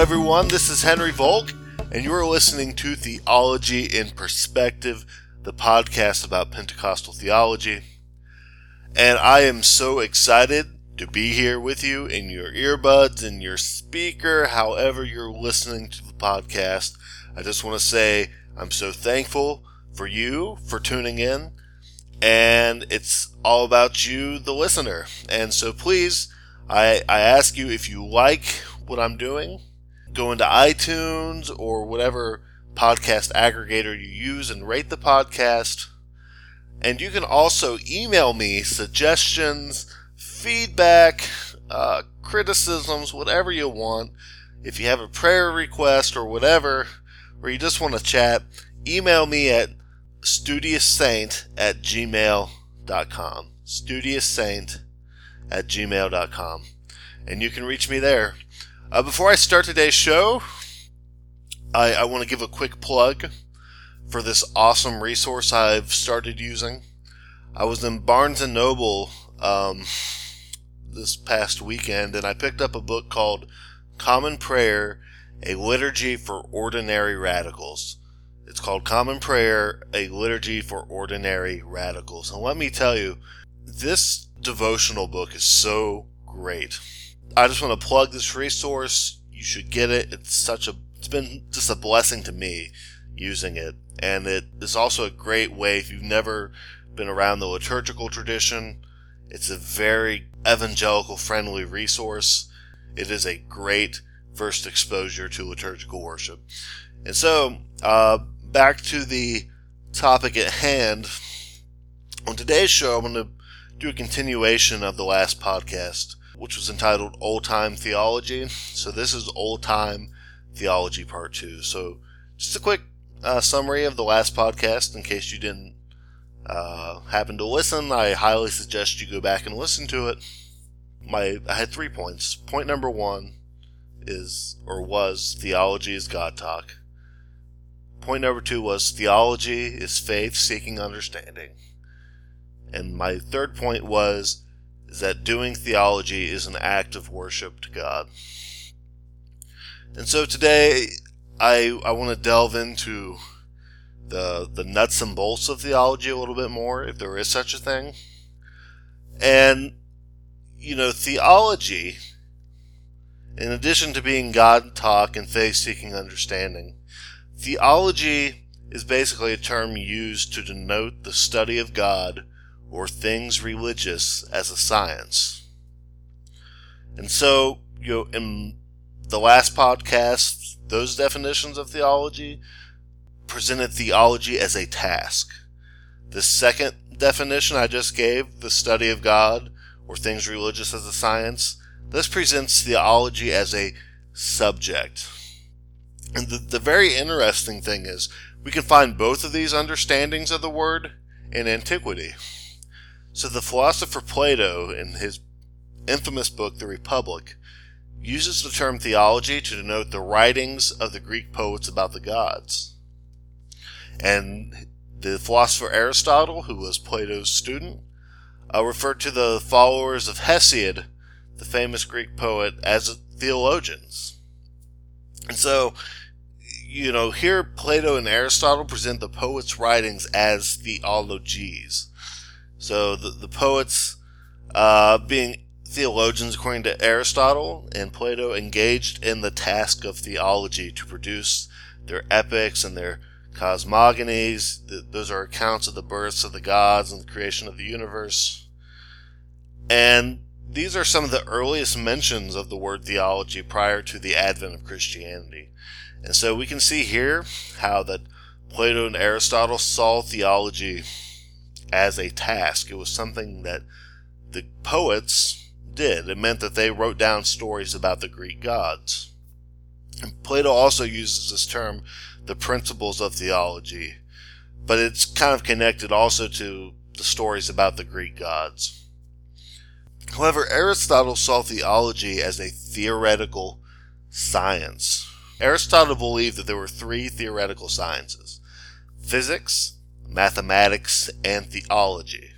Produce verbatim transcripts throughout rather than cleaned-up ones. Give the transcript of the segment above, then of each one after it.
Hello everyone, this is Henry Volk, and you are listening to Theology in Perspective, the podcast about Pentecostal theology. And I am so excited to be here with you in your earbuds, in your speaker, however you're listening to the podcast. I just want to say I'm so thankful for you for tuning in, and it's all about you, the listener. And so please, I, I ask you, if you like what I'm doing, go into iTunes or whatever podcast aggregator you use and rate the podcast. And you can also email me suggestions, feedback, uh, criticisms, whatever you want. If you have a prayer request or whatever, or you just want to chat, email me at studioussaint at gmail dot com. studioussaint at gmail dot com. And you can reach me there. Uh, before I start today's show, I, I want to give a quick plug for this awesome resource I've started using. I was in Barnes and Noble um, this past weekend, and I picked up a book called Common Prayer, A Liturgy for Ordinary Radicals. It's called Common Prayer, A Liturgy for Ordinary Radicals. And let me tell you, this devotional book is so great. I just want to plug this resource. You should get it. It's such a, it's been just a blessing to me using it. And it is also a great way if you've never been around the liturgical tradition. It's a very evangelical friendly resource. It is a great first exposure to liturgical worship. And so, uh, back to the topic at hand. On today's show, I'm going to do a continuation of the last podcast, which was entitled Old Time Theology. So this is Old Time Theology Part two. So just a quick uh, summary of the last podcast in case you didn't uh, happen to listen. I highly suggest you go back and listen to it. My I had three points. Point number one is, or was, theology is God talk. Point number two was theology is faith seeking understanding. And my third point was is that doing theology is an act of worship to God. And so today, I I want to delve into the the nuts and bolts of theology a little bit more, if there is such a thing. And, you know, theology, in addition to being God talk and faith-seeking understanding, theology is basically a term used to denote the study of God or things religious as a science. And so, you know, in the last podcast, those definitions of theology presented theology as a task. The second definition I just gave, the study of God or things religious as a science, this presents theology as a subject. And the, the very interesting thing is, we can find both of these understandings of the word in antiquity. So the philosopher Plato, in his infamous book, The Republic, uses the term theology to denote the writings of the Greek poets about the gods. And the philosopher Aristotle, who was Plato's student, uh, referred to the followers of Hesiod, the famous Greek poet, as theologians. And so, you know, here Plato and Aristotle present the poets' writings as theologies. So the, the poets, uh, being theologians according to Aristotle and Plato, engaged in the task of theology to produce their epics and their cosmogonies. Th- those are accounts of the births of the gods and the creation of the universe. And these are some of the earliest mentions of the word theology prior to the advent of Christianity. And so we can see here how that Plato and Aristotle saw theology as a task. It was something that the poets did. It meant that they wrote down stories about the Greek gods. And Plato also uses this term, the principles of theology, but it's kind of connected also to the stories about the Greek gods. However, Aristotle saw theology as a theoretical science. Aristotle believed that there were three theoretical sciences: physics, mathematics, and theology.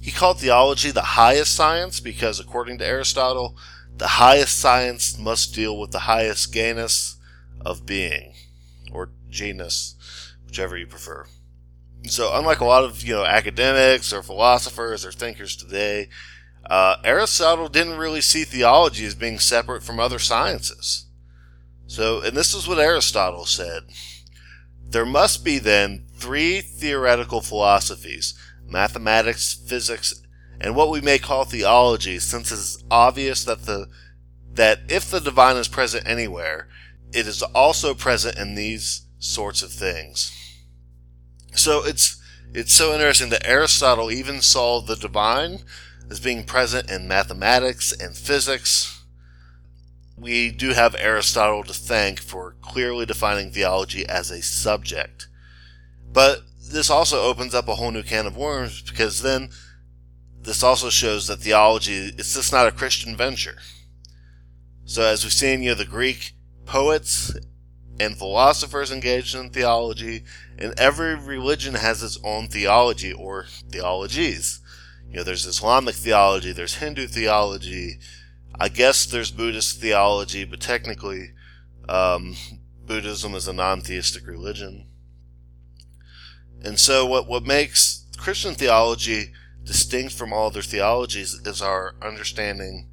He called theology the highest science because, according to Aristotle, The highest science must deal with the highest genus of being, or genus, whichever you prefer. So unlike a lot of, you know, academics or philosophers or thinkers today, uh, Aristotle didn't really see theology as being separate from other sciences. So, and this is what Aristotle said. There must be, then, three theoretical philosophies, mathematics, physics, and what we may call theology, since it is obvious that the that if the divine is present anywhere, it is also present in these sorts of things. So it's it's so interesting that Aristotle even saw the divine as being present in mathematics and physics. We do have Aristotle to thank for clearly defining theology as a subject. But this also opens up a whole new can of worms, because then this also shows that theology, it's just not a Christian venture. So as we've seen, you know, the Greek poets and philosophers engaged in theology, and every religion has its own theology or theologies. You know, there's Islamic theology, there's Hindu theology, I guess there's Buddhist theology, but technically um, Buddhism is a non-theistic religion. And so what, what makes Christian theology distinct from all other theologies is our understanding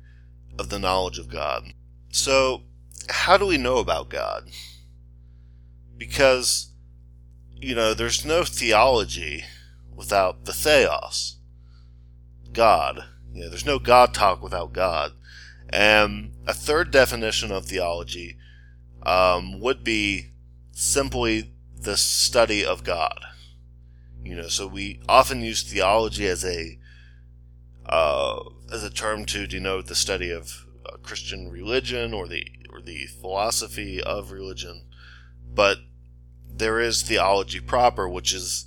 of the knowledge of God. So how do we know about God? Because, you know, there's no theology without the theos, God. You know, there's no God talk without God. And a third definition of theology um, would be simply the study of God. You know, so we often use theology as a uh, as a term to denote the study of uh, Christian religion or the or the philosophy of religion, but there is theology proper, which is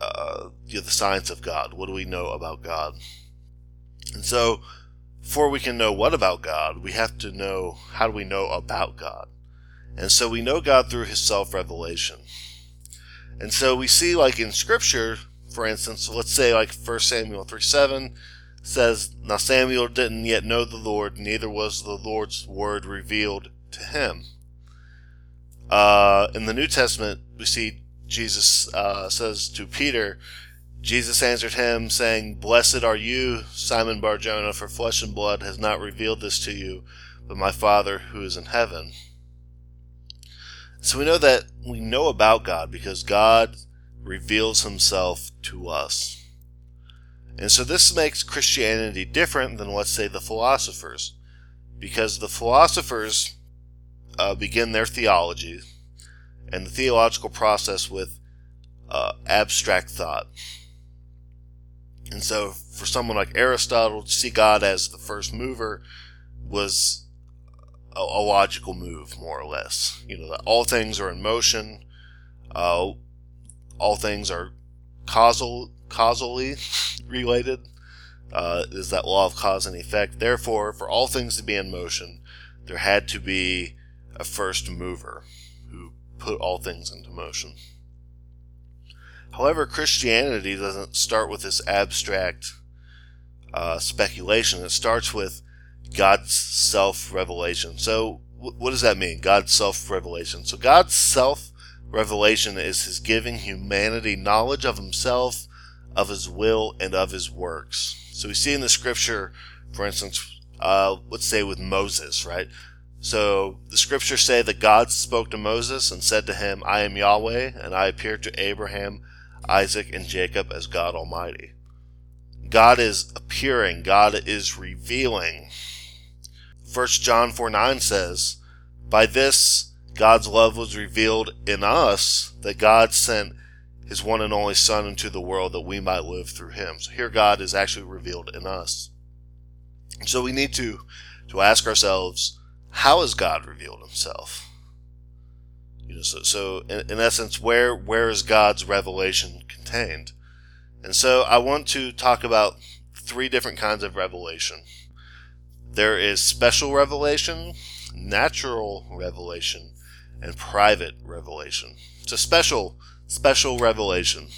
uh, you know, the science of God. What do we know about God? And so, before we can know what about God, we have to know, how do we know about God? And so we know God through his self-revelation. And so we see, like in Scripture, for instance, let's say like First Samuel three seven says, "Now Samuel didn't yet know the Lord, neither was the Lord's word revealed to him." Uh, in the New Testament, we see Jesus uh, says to Peter, "Jesus answered him, saying, Blessed are you, Simon Bar-Jonah, for flesh and blood has not revealed this to you, but my Father who is in heaven." So we know that we know about God because God reveals himself to us. And so this makes Christianity different than, let's say, the philosophers, because the philosophers uh, begin their theology and the theological process with uh, abstract thought. And so for someone like Aristotle, to see God as the first mover was a, a logical move, more or less. You know, that all things are in motion, uh, all things are causal, causally related. Uh, is that law of cause and effect. Therefore, for all things to be in motion, there had to be a first mover who put all things into motion. However, Christianity doesn't start with this abstract uh, speculation. It starts with God's self-revelation. So w- what does that mean, God's self-revelation? So God's self-revelation is his giving humanity knowledge of himself, of his will, and of his works. So we see in the Scripture, for instance, uh, let's say with Moses, right? So the Scriptures say that God spoke to Moses and said to him, "I am Yahweh, and I appeared to Abraham, Isaac, and Jacob as God Almighty." God is appearing. God is revealing. First John four nine says, "By this God's love was revealed in us, that God sent his one and only Son into the world that we might live through him." So here God is actually revealed in us. So we need to, to ask ourselves, how has God revealed himself? You know, so, so in, in essence, where where is God's revelation contained? And so I want to talk about three different kinds of revelation. There is special revelation, natural revelation, and private revelation. So special, special revelation.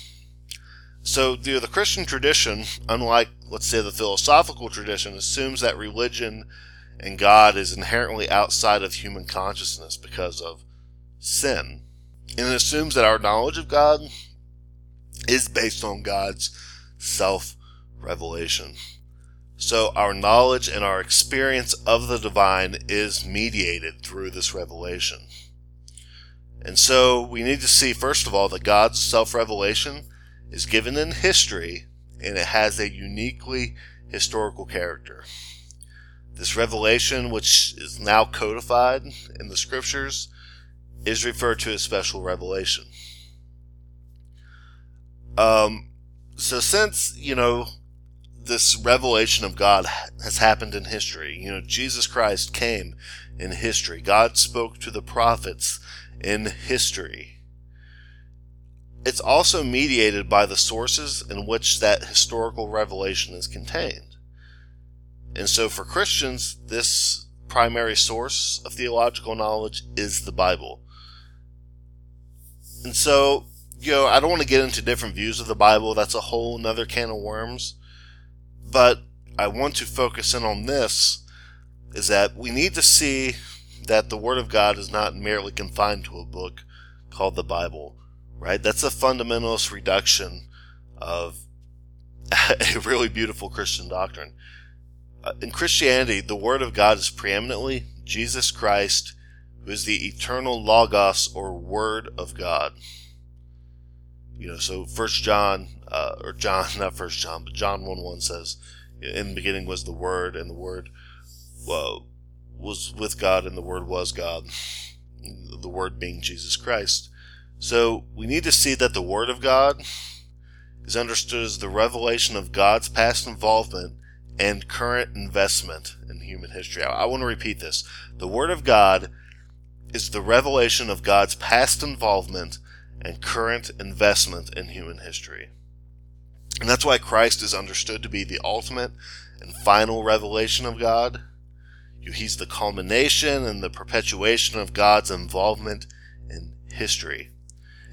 So the, the Christian tradition, unlike, let's say, the philosophical tradition, assumes that religion and God is inherently outside of human consciousness because of sin. And it assumes that our knowledge of God is based on God's self-revelation. So our knowledge and our experience of the divine is mediated through this revelation. And so we need to see, first of all, that God's self-revelation is given in history, and it has a uniquely historical character. This revelation, which is now codified in the scriptures, is referred to as special revelation. Um, so since, you know, this revelation of God has happened in history, you know, Jesus Christ came in history. God spoke to the prophets in history. It's also mediated by the sources in which that historical revelation is contained. And so for Christians, this primary source of theological knowledge is the Bible. And so, you know, I don't want to get into different views of the Bible. That's a whole another can of worms. But I want to focus in on this, is that we need to see that the Word of God is not merely confined to a book called the Bible, right? That's a fundamentalist reduction of a really beautiful Christian doctrine. In Christianity, the Word of God is preeminently Jesus Christ, who is the eternal Logos, or Word of God. You know, so First John, uh, or John, not First John, but John one one says, "In the beginning was the Word, and the Word well, was with God, and the Word was God." The Word being Jesus Christ. So we need to see that the Word of God is understood as the revelation of God's past involvement and current investment in human history. I, I want to repeat this: the Word of God is the revelation of God's past involvement and current investment in human history. And that's why Christ is understood to be the ultimate and final revelation of God. He's the culmination and the perpetuation of God's involvement in history.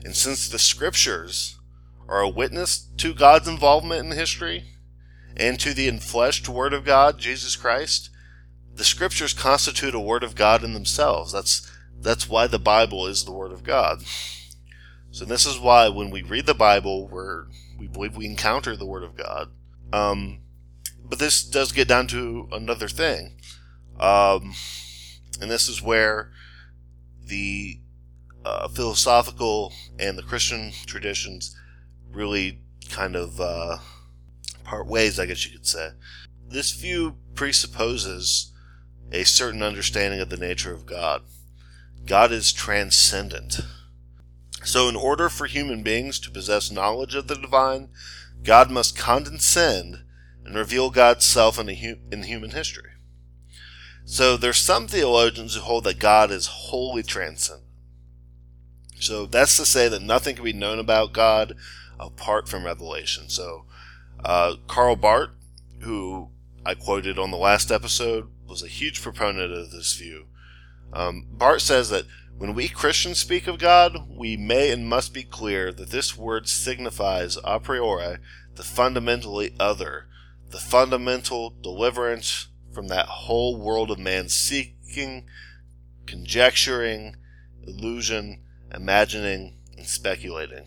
And since the scriptures are a witness to God's involvement in history and to the enfleshed Word of God, Jesus Christ, the scriptures constitute a Word of God in themselves. That's, that's why the Bible is the Word of God. So this is why when we read the Bible, we're, we believe we encounter the Word of God. Um, but this does get down to another thing. Um, and this is where the uh, philosophical and the Christian traditions really kind of uh, part ways, I guess you could say. This view presupposes a certain understanding of the nature of God. God is transcendent. So in order for human beings to possess knowledge of the divine, God must condescend and reveal God's self in, a hu- in human history. So there's some theologians who hold that God is wholly transcendent. So that's to say that nothing can be known about God apart from revelation. So uh, Karl Barth, who I quoted on the last episode, was a huge proponent of this view. Um, Barth says that when we Christians speak of God, we may and must be clear that this word signifies a priori the fundamentally other, the fundamental deliverance from that whole world of man's seeking, conjecturing, illusion, imagining, and speculating.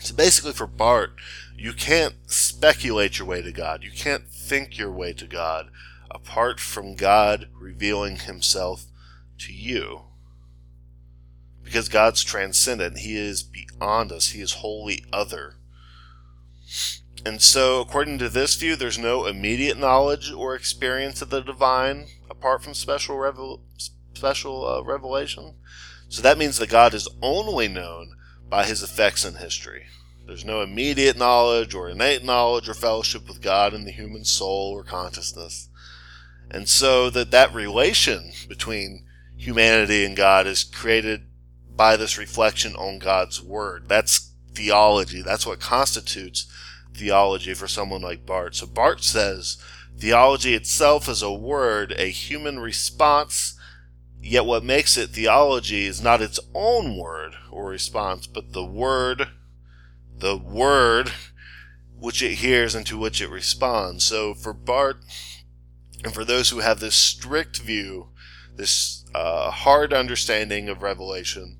So basically for Barth, you can't speculate your way to God. You can't think your way to God apart from God revealing himself to you. Because God's transcendent. He is beyond us. He is wholly other. And so, according to this view, there's no immediate knowledge or experience of the divine apart from special revel- special uh, revelation. So that means that God is only known by his effects in history. There's no immediate knowledge or innate knowledge or fellowship with God in the human soul or consciousness. And so that that relation between humanity and God is created by this reflection on God's Word. That's theology. That's what constitutes theology for someone like Barth. So Barth says, theology itself is a word, a human response, yet what makes it theology is not its own word or response, but the word, the word which it hears and to which it responds. So for Barth, And for those who have this strict view, this uh, hard understanding of Revelation,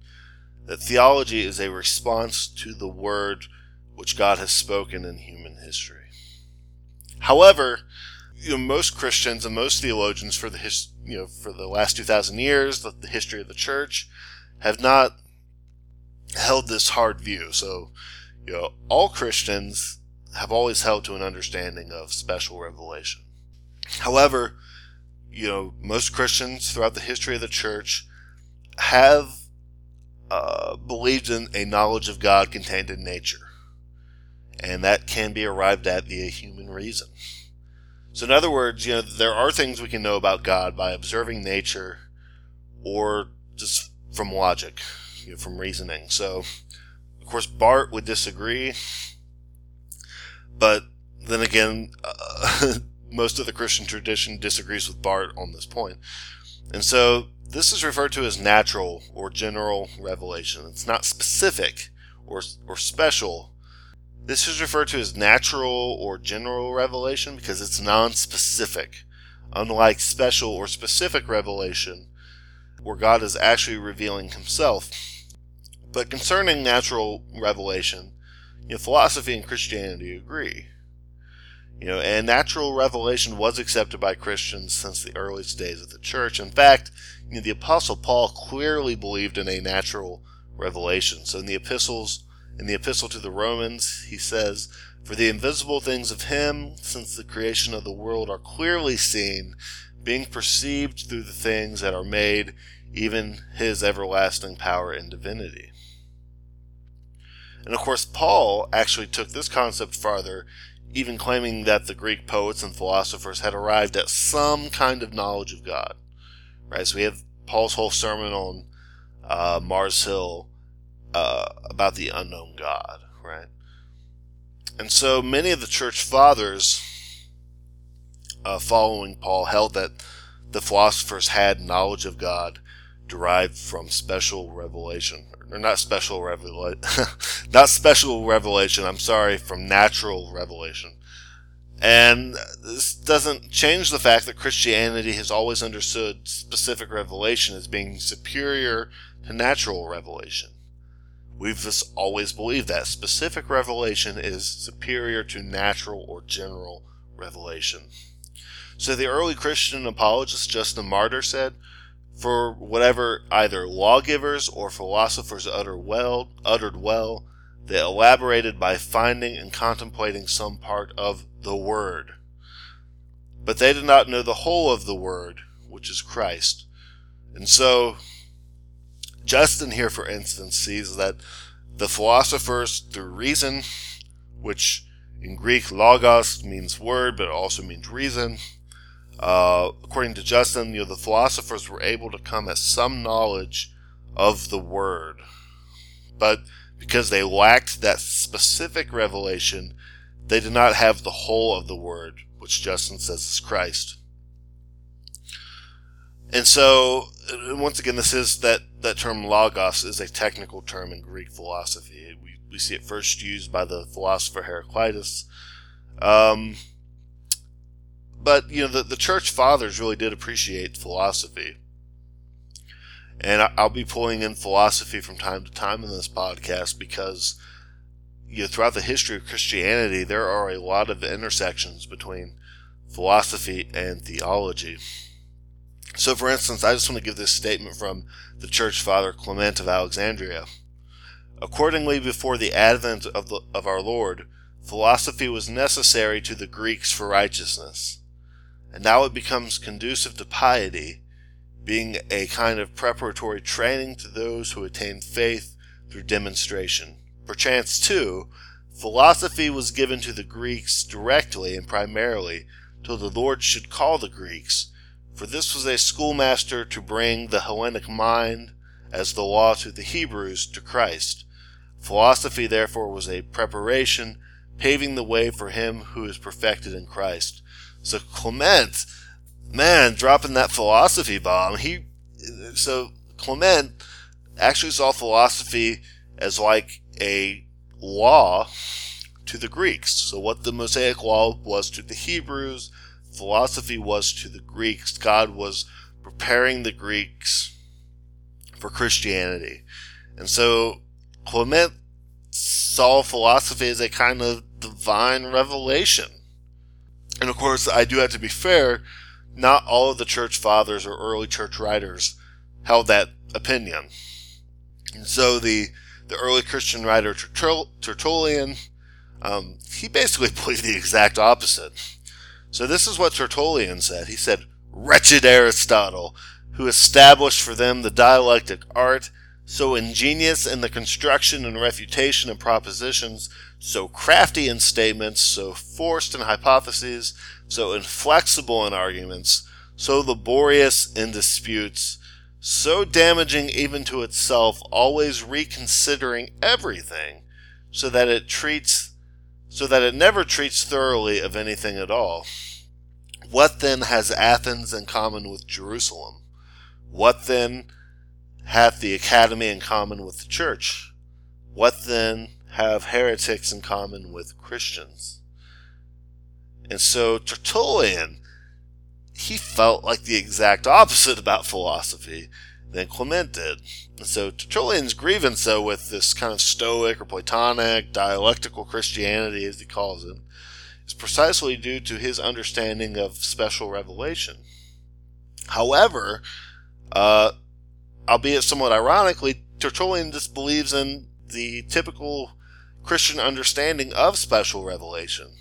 that theology is a response to the word which God has spoken in human history. However, you know, most Christians and most theologians for the his, you know for the last two thousand years, the, the history of the church, have not held this hard view. So, you know, all Christians have always held to an understanding of special revelation. However, you know, most Christians throughout the history of the church have uh, believed in a knowledge of God contained in nature, and that can be arrived at via human reason. So in other words, you know, there are things we can know about God by observing nature or just from logic, you know, from reasoning. So, of course, Barth would disagree, but then again, uh, most of the Christian tradition disagrees with Barth on this point. And so this is referred to as natural or general revelation. It's not specific or or special. This is referred to as natural or general revelation because it's non-specific, unlike special or specific revelation, where God is actually revealing himself. But concerning natural revelation, you know, philosophy and Christianity agree. You know, and natural revelation was accepted by Christians since the earliest days of the church. In fact, you know, the Apostle Paul clearly believed in a natural revelation. So in the epistles, in the epistle to the Romans, he says, "For the invisible things of him, since the creation of the world, are clearly seen, being perceived through the things that are made, even his everlasting power and divinity." And of course, Paul actually took this concept farther, even claiming that the Greek poets and philosophers had arrived at some kind of knowledge of God. Right? So we have Paul's whole sermon on uh, Mars Hill, Uh, about the unknown God, right? And so many of the church fathers uh, following Paul held that the philosophers had knowledge of God derived from special revelation, or not special revelation, not special revelation, I'm sorry, from natural revelation. And this doesn't change the fact that Christianity has always understood specific revelation as being superior to natural revelation. We've just always believed that specific revelation is superior to natural or general revelation. So the early Christian apologist Justin Martyr said, "For whatever either lawgivers or philosophers utter well, uttered well, they elaborated by finding and contemplating some part of the Word. But they did not know the whole of the Word, which is Christ." And so Justin here, for instance, sees that the philosophers, through reason, which in Greek logos means word, but it also means reason. Uh, according to Justin, you know, the philosophers were able to come at some knowledge of the word, but because they lacked that specific revelation, they did not have the whole of the word, which Justin says is Christ. And so, once again, this is that, that term logos is a technical term in Greek philosophy. We we see it first used by the philosopher Heraclitus. Um, but, you know, the, the church fathers really did appreciate philosophy. And I, I'll be pulling in philosophy from time to time in this podcast because, you know, throughout the history of Christianity, there are a lot of intersections between philosophy and theology. So, for instance, I just want to give this statement from the church father Clement of Alexandria. "Accordingly, before the advent of, the, of our Lord, philosophy was necessary to the Greeks for righteousness, and now it becomes conducive to piety, being a kind of preparatory training to those who attain faith through demonstration. Perchance, too, philosophy was given to the Greeks directly and primarily, till the Lord should call the Greeks, for this was a schoolmaster to bring the Hellenic mind, as the law to the Hebrews, to Christ. Philosophy, therefore, was a preparation, paving the way for him who is perfected in Christ." So Clement, man, dropping that philosophy bomb. He, so Clement actually saw philosophy as like a law to the Greeks. So what the Mosaic law was to the Hebrews, philosophy was to the Greeks, God was preparing the Greeks for Christianity. And so Clement saw philosophy as a kind of divine revelation. And of course, I do have to be fair, not all of the church fathers or early church writers held that opinion. And so the, the early Christian writer Tertullian, um, he basically believed the exact opposite. So this is what Tertullian said. He said, "Wretched Aristotle, who established for them the dialectic art, so ingenious in the construction and refutation of propositions, so crafty in statements, so forced in hypotheses, so inflexible in arguments, so laborious in disputes, so damaging even to itself, always reconsidering everything, so that it treats, so that it never treats thoroughly of anything at all. What then has Athens in common with Jerusalem? What then hath the academy in common with the church? What then have heretics in common with Christians?" And so Tertullian, he felt like the exact opposite about philosophy than Clement did. And so Tertullian's grievance, though, with this kind of Stoic or Platonic dialectical Christianity, as he calls it, is precisely due to his understanding of special revelation. However, uh, albeit somewhat ironically, Tertullian disbelieves in the typical Christian understanding of special revelation.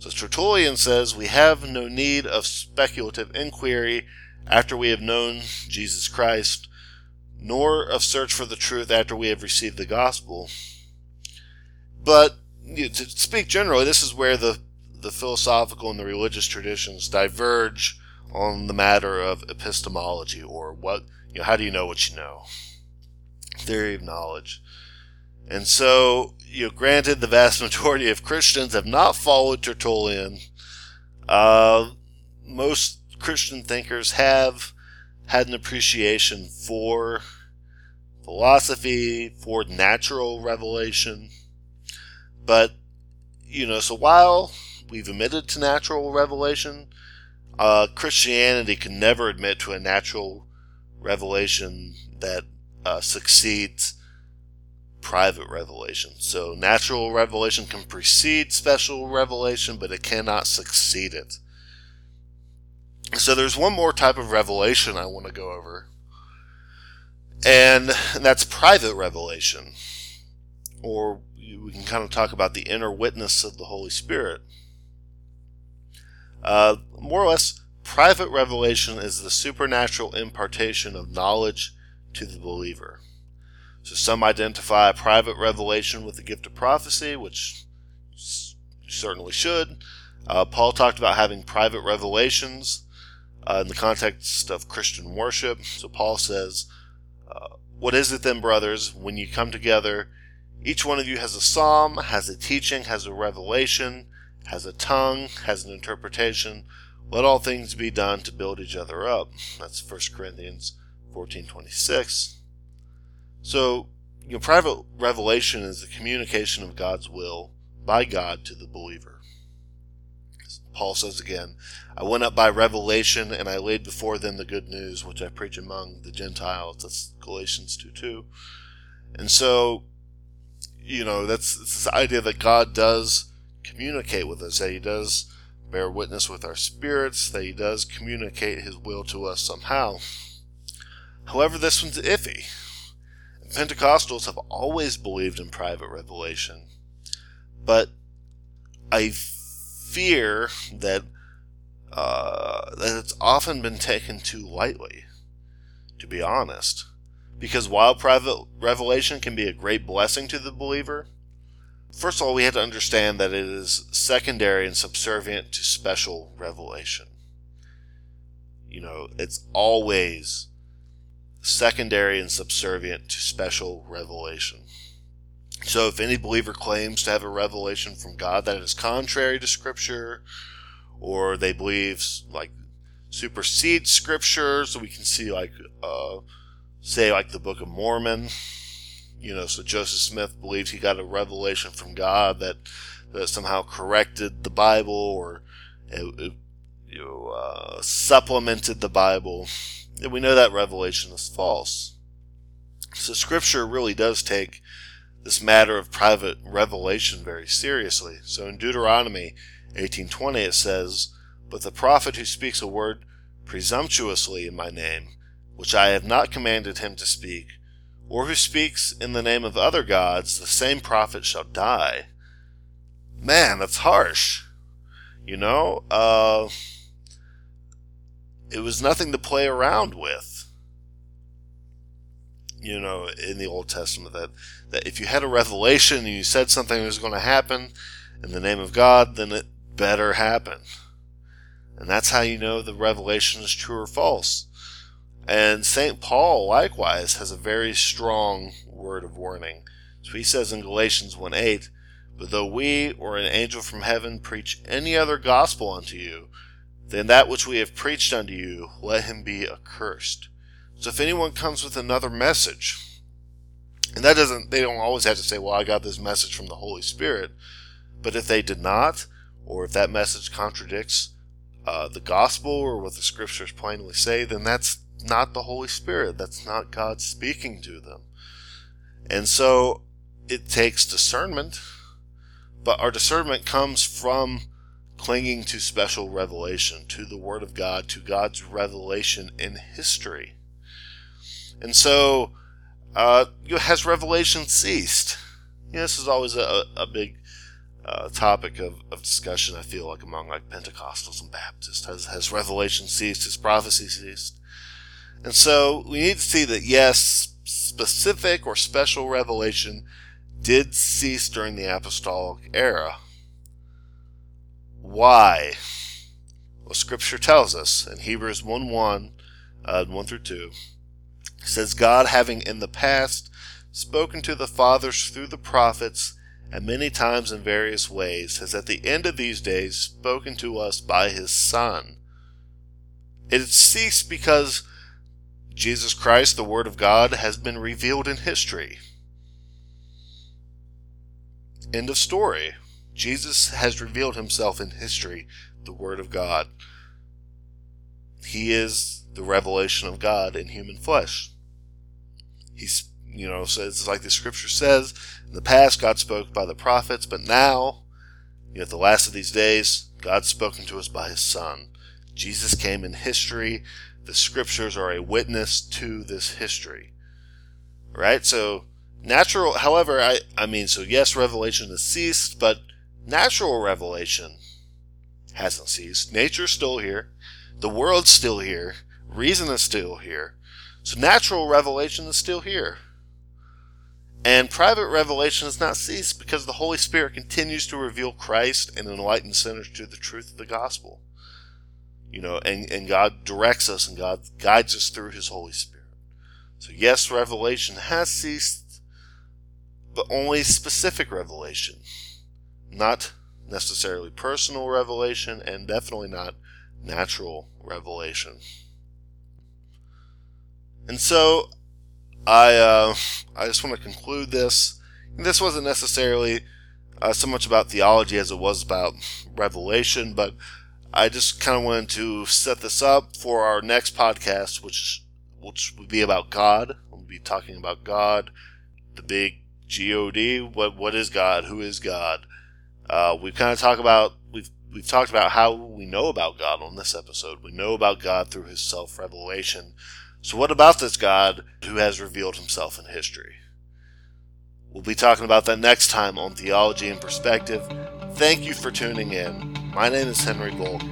So Tertullian says, "We have no need of speculative inquiry after we have known Jesus Christ, nor of search for the truth after we have received the gospel." But you know, to speak generally, this is where the, the philosophical and the religious traditions diverge on the matter of epistemology, or what you know, how do you know what you know? Theory of knowledge. And so, you know, granted, the vast majority of Christians have not followed Tertullian. Uh, most Christian thinkers have had an appreciation for philosophy, for natural revelation. But, you know, so while we've admitted to natural revelation, uh, Christianity can never admit to a natural revelation that uh, succeeds private revelation. So natural revelation can precede special revelation, but it cannot succeed it. So there's one more type of revelation I want to go over, and that's private revelation, or we can kind of talk about the inner witness of the Holy Spirit. Uh, more or less, private revelation is the supernatural impartation of knowledge to the believer. So some identify private revelation with the gift of prophecy, which you certainly should. Uh, Paul talked about having private revelations uh, in the context of Christian worship. So Paul says, uh, "What is it then, brothers, when you come together? Each one of you has a psalm, has a teaching, has a revelation, has a tongue, has an interpretation. Let all things be done to build each other up." That's First Corinthians fourteen twenty-six. So, you know, private revelation is the communication of God's will by God to the believer. Paul says again, "I went up by revelation, and I laid before them the good news, which I preach among the Gentiles." That's Galatians two two. And so, you know, that's it's this idea that God does communicate with us, that He does bear witness with our spirits, that He does communicate His will to us somehow. However, this one's iffy. Pentecostals have always believed in private revelation, but I fear that uh, that it's often been taken too lightly, to be honest. Because while private revelation can be a great blessing to the believer, first of all, we have to understand that it is secondary and subservient to special revelation. You know, it's always secondary and subservient to special revelation. So if any believer claims to have a revelation from God that is contrary to Scripture, or they believe like supersedes Scripture, so we can see like uh, say like the Book of Mormon, you know, so Joseph Smith believes he got a revelation from God that, that somehow corrected the Bible, or it, it, you uh, supplemented the Bible. And we know that revelation is false. So Scripture really does take this matter of private revelation very seriously. So in Deuteronomy eighteen twenty it says, "But the prophet who speaks a word presumptuously in my name, which I have not commanded him to speak, or who speaks in the name of other gods, the same prophet shall die." Man, that's harsh. You know, uh, it was nothing to play around with. You know, in the Old Testament, that, that if you had a revelation and you said something was going to happen in the name of God, then it better happen. And that's how you know the revelation is true or false. And Saint Paul, likewise, has a very strong word of warning. So he says in Galatians one eight, "But though we or an angel from heaven preach any other gospel unto you than that which we have preached unto you, let him be accursed." So if anyone comes with another message, and that doesn't, they don't always have to say, "Well, I got this message from the Holy Spirit," but if they did not, or if that message contradicts uh, the gospel or what the scriptures plainly say, then that's not the Holy Spirit. That's not God speaking to them. And so it takes discernment, but our discernment comes from clinging to special revelation, to the Word of God, to God's revelation in history. And so, uh, has revelation ceased? You know, this is always a, a big uh, topic of, of discussion, I feel like, among like Pentecostals and Baptists. Has, has revelation ceased? Has prophecy ceased? And so, we need to see that, yes, specific or special revelation did cease during the apostolic era. Why? Well, Scripture tells us in Hebrews one one, uh, one through two, it says, "God, having in the past spoken to the fathers through the prophets, and many times in various ways, has at the end of these days spoken to us by his Son." It ceased because Jesus Christ, the Word of God, has been revealed in history. End of story. Jesus has revealed himself in history, the Word of God. He is the revelation of God in human flesh. He's, you know, says so like the scripture says, in the past God spoke by the prophets, but now, you know, at the last of these days, God's spoken to us by his Son. Jesus came in history. The scriptures are a witness to this history. Right? So, natural, however, I, I mean, so yes, revelation has ceased, but natural revelation hasn't ceased. Nature's still here. The world's still here. Reason is still here. So natural revelation is still here. And private revelation has not ceased because the Holy Spirit continues to reveal Christ and enlighten sinners to the truth of the gospel. You know, and, and God directs us and God guides us through his Holy Spirit. So yes, revelation has ceased, but only specific revelation. Not necessarily personal revelation, and definitely not natural revelation. And so, I uh, I just want to conclude this. And this wasn't necessarily uh, so much about theology as it was about revelation, but I just kind of wanted to set this up for our next podcast, which which would be about God. We'll be talking about God, the big G O D. What what is God? Who is God? Uh, we kind of talk about we've we've talked about how we know about God on this episode. We know about God through his self-revelation. So what about this God who has revealed himself in history? We'll be talking about that next time on Theology in Perspective. Thank you for tuning in. My name is Henry Volk.